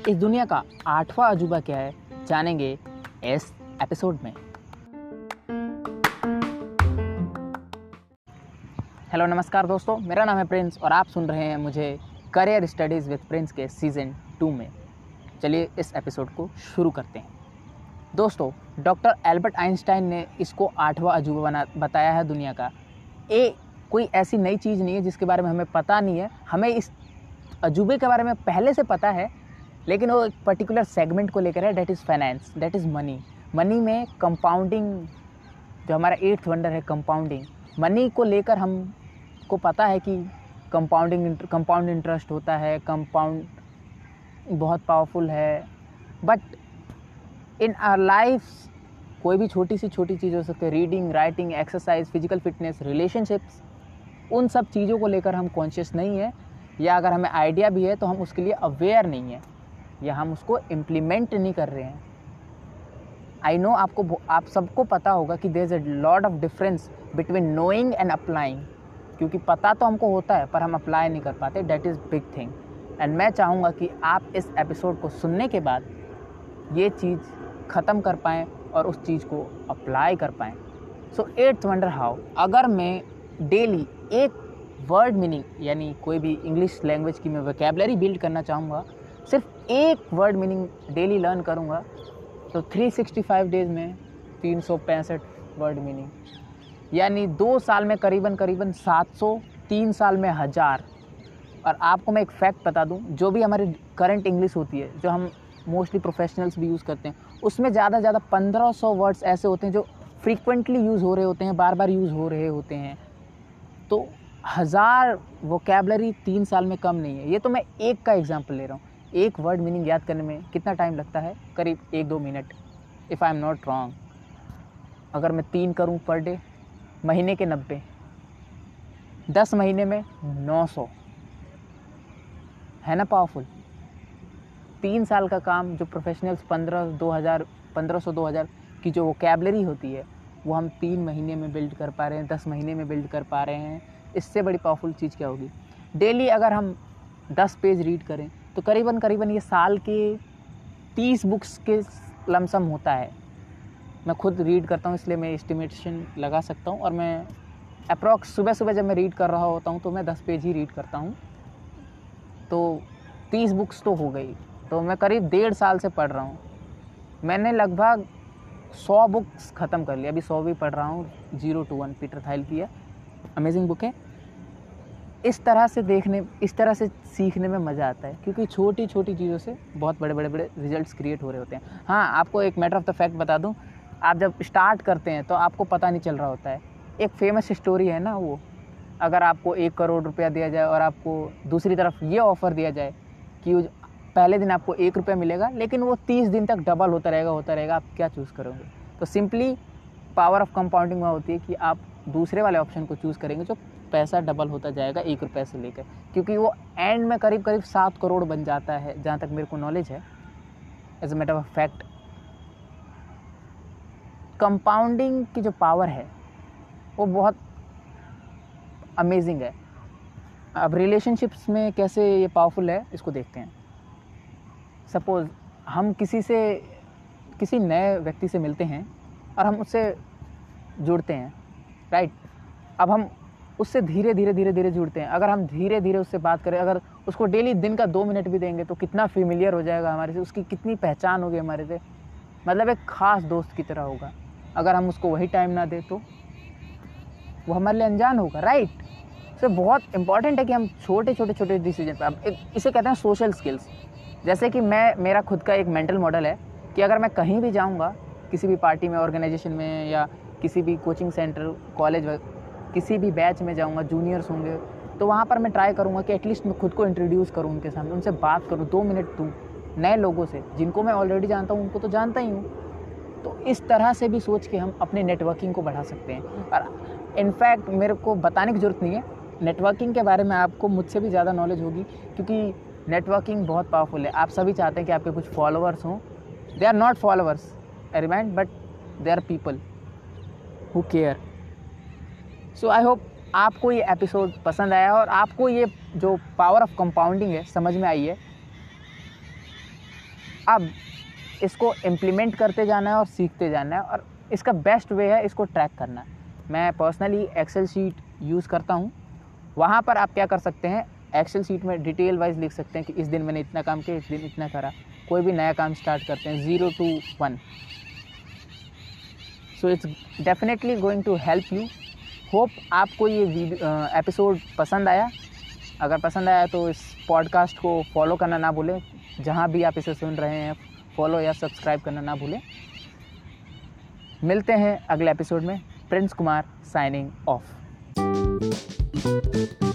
इस दुनिया का आठवां अजूबा क्या है, जानेंगे इस एपिसोड में। हेलो नमस्कार दोस्तों, मेरा नाम है प्रिंस और आप सुन रहे हैं मुझे करियर स्टडीज़ विद प्रिंस के सीज़न 2 में। चलिए इस एपिसोड को शुरू करते हैं। दोस्तों, डॉक्टर एल्बर्ट आइंस्टाइन ने इसको आठवां अजूबा बताया है दुनिया का। कोई ऐसी नई चीज़ नहीं है जिसके बारे में हमें पता नहीं है। हमें इस अजूबे के बारे में पहले से पता है, लेकिन वो एक पर्टिकुलर सेगमेंट को लेकर है, that is finance, that is money. Money में कंपाउंडिंग, जो हमारा 8th वंडर है, कंपाउंडिंग मनी को लेकर हमको पता है कि कंपाउंड इंटरेस्ट होता है, कंपाउंड बहुत पावरफुल है। बट इन आवर लाइफ कोई भी छोटी चीज़ हो सकती है, reading, writing, exercise, physical fitness, relationships, उन सब चीज़ों को लेकर हम कॉन्शियस नहीं है, या अगर हमें आइडिया भी है तो हम उसके लिए अवेयर नहीं है, या हम उसको इम्प्लीमेंट नहीं कर रहे हैं। आई नो आप सबको पता होगा कि there is a lot of difference between knowing and applying, क्योंकि पता तो हमको होता है पर हम अप्लाई नहीं कर पाते। That is big thing. And मैं चाहूँगा कि आप इस एपिसोड को सुनने के बाद ये चीज़ ख़त्म कर पाएँ और उस चीज़ को अप्लाई कर पाएँ। सो 8th वंडर हाउ, अगर मैं डेली एक वर्ड मीनिंग, यानी कोई भी इंग्लिश लैंग्वेज की मैं वोकैबुलरी बिल्ड करना चाहूँगा, सिर्फ एक वर्ड मीनिंग डेली लर्न करूँगा तो 365 डेज़ में 365 वर्ड मीनिंग, यानी 2 साल में करीबन 700, 3 साल में 1000। और आपको मैं एक फैक्ट बता दूँ, जो भी हमारी करंट इंग्लिश होती है, जो हम मोस्टली प्रोफेशनल्स भी यूज़ करते हैं, उसमें ज़्यादा से ज़्यादा 1500 वर्ड्स ऐसे होते हैं जो फ्रीक्वेंटली यूज़ हो रहे होते हैं, बार बार यूज़ हो रहे होते हैं। तो 1000 वोकैबुलरी 3 साल में कम नहीं है। ये तो मैं एक का एग्जांपल ले रहा हूँ। एक वर्ड मीनिंग याद करने में कितना टाइम लगता है? करीब 1-2 minute, if I am not wrong. अगर मैं 3 करूँ पर डे, महीने के 90, 10 महीने में 900, है ना पावरफुल। 3 साल का काम, जो प्रोफेशनल्स 1500-2000 की जो वोकैबुलरी होती है, वो हम 3 महीने में बिल्ड कर पा रहे हैं, 10 महीने में बिल्ड कर पा रहे हैं। इससे बड़ी पावरफुल चीज़ क्या होगी? डेली अगर हम 10 पेज रीड करें तो करीबन ये साल के 30 बुक्स के लमसम होता है। मैं खुद रीड करता हूँ, इसलिए मैं एस्टिमेशन लगा सकता हूँ। और मैं अप्रॉक्स सुबह जब मैं रीड कर रहा होता हूँ तो मैं 10 पेज ही रीड करता हूँ, तो 30 बुक्स तो हो गई। तो मैं करीब 1.5 साल से पढ़ रहा हूँ। मैंने लगभग 100 बुक्स ख़त्म कर लिया, अभी 100वीं पढ़ रहा हूँ। Zero to One Peter Thiel की है, अमेजिंग बुक है। इस तरह से सीखने में मज़ा आता है, क्योंकि छोटी छोटी चीज़ों से बहुत बड़े रिजल्ट्स क्रिएट हो रहे होते हैं। हाँ, आपको एक मैटर ऑफ द फैक्ट बता दूँ, आप जब स्टार्ट करते हैं तो आपको पता नहीं चल रहा होता है। एक फेमस स्टोरी है ना वो, अगर आपको 1 करोड़ रुपया दिया जाए और आपको दूसरी तरफ ये ऑफ़र दिया जाए कि पहले दिन आपको 1 रुपया मिलेगा, लेकिन वो 30 दिन तक डबल होता रहेगा, आप क्या चूज़ करोगे? तो सिंपली पावर ऑफ कंपाउंडिंग में होती है कि आप दूसरे वाले ऑप्शन को चूज़ करेंगे, जो पैसा डबल होता जाएगा 1 रुपये से लेकर, क्योंकि वो एंड में करीब 7 करोड़ बन जाता है, जहाँ तक मेरे को नॉलेज है, as a matter of fact. Compounding की जो पावर है वो बहुत अमेजिंग है। अब रिलेशनशिप्स में कैसे ये पावरफुल है, इसको देखते हैं। सपोज़ हम किसी नए व्यक्ति से मिलते हैं और हम उससे जुड़ते हैं, राइट? अब हम उससे धीरे धीरे जुड़ते हैं। अगर हम धीरे धीरे उससे बात करें, अगर उसको डेली दिन का 2 मिनट भी देंगे तो कितना फेमिलियर हो जाएगा हमारे से, उसकी कितनी पहचान होगी हमारे से, मतलब एक ख़ास दोस्त की तरह होगा। अगर हम उसको वही टाइम ना दें तो वो हमारे लिए अनजान होगा, राइट? सो बहुत इंपॉर्टेंट है कि हम छोटे डिसीजन पर, अब इसे कहते हैं सोशल स्किल्स। जैसे कि मेरा खुद का एक मेंटल मॉडल है कि अगर मैं कहीं भी जाऊँगा, किसी भी पार्टी में, ऑर्गेनाइजेशन में, या किसी भी कोचिंग सेंटर, कॉलेज, किसी भी बैच में जाऊंगा, जूनियर्स होंगे, तो वहाँ पर मैं ट्राई करूँगा कि एटलीस्ट मैं खुद को इंट्रोड्यूस करूँ उनके सामने, उनसे बात करूँ, 2 मिनट दूँ नए लोगों से, जिनको मैं ऑलरेडी जानता हूँ, उनको तो जानता ही हूँ। तो इस तरह से भी सोच के हम अपने नेटवर्किंग को बढ़ा सकते हैं। और इनफैक्ट मेरे को बताने की ज़रूरत नहीं है, नेटवर्किंग के बारे में आपको मुझसे भी ज़्यादा नॉलेज होगी, क्योंकि नेटवर्किंग बहुत पावरफुल है। आप सभी चाहते हैं कि आपके कुछ फॉलोअर्स हों। They are not followers, I remind, but they are people who care. So I hope आपको ये एपिसोड पसंद आया और आपको ये जो पावर ऑफ कंपाउंडिंग है समझ में आई है। अब इसको इम्प्लीमेंट करते जाना है और सीखते जाना है, और इसका बेस्ट वे है इसको ट्रैक करना। मैं पर्सनली एक्सेल शीट यूज़ करता हूँ। वहाँ पर आप क्या कर सकते हैं, एक्सेल शीट में डिटेल वाइज लिख सकते हैं कि इस दिन मैंने इतना काम किया, इस दिन इतना करा। कोई भी नया काम स्टार्ट करते हैं 0 to 1। So it's definitely going to help you. Hope आपको ये एपिसोड पसंद आया। अगर पसंद आया तो इस पॉडकास्ट को फॉलो करना ना भूलें, जहाँ भी आप इसे सुन रहे हैं फॉलो या सब्सक्राइब करना ना भूलें। मिलते हैं अगले एपिसोड में। Prince Kumar signing of.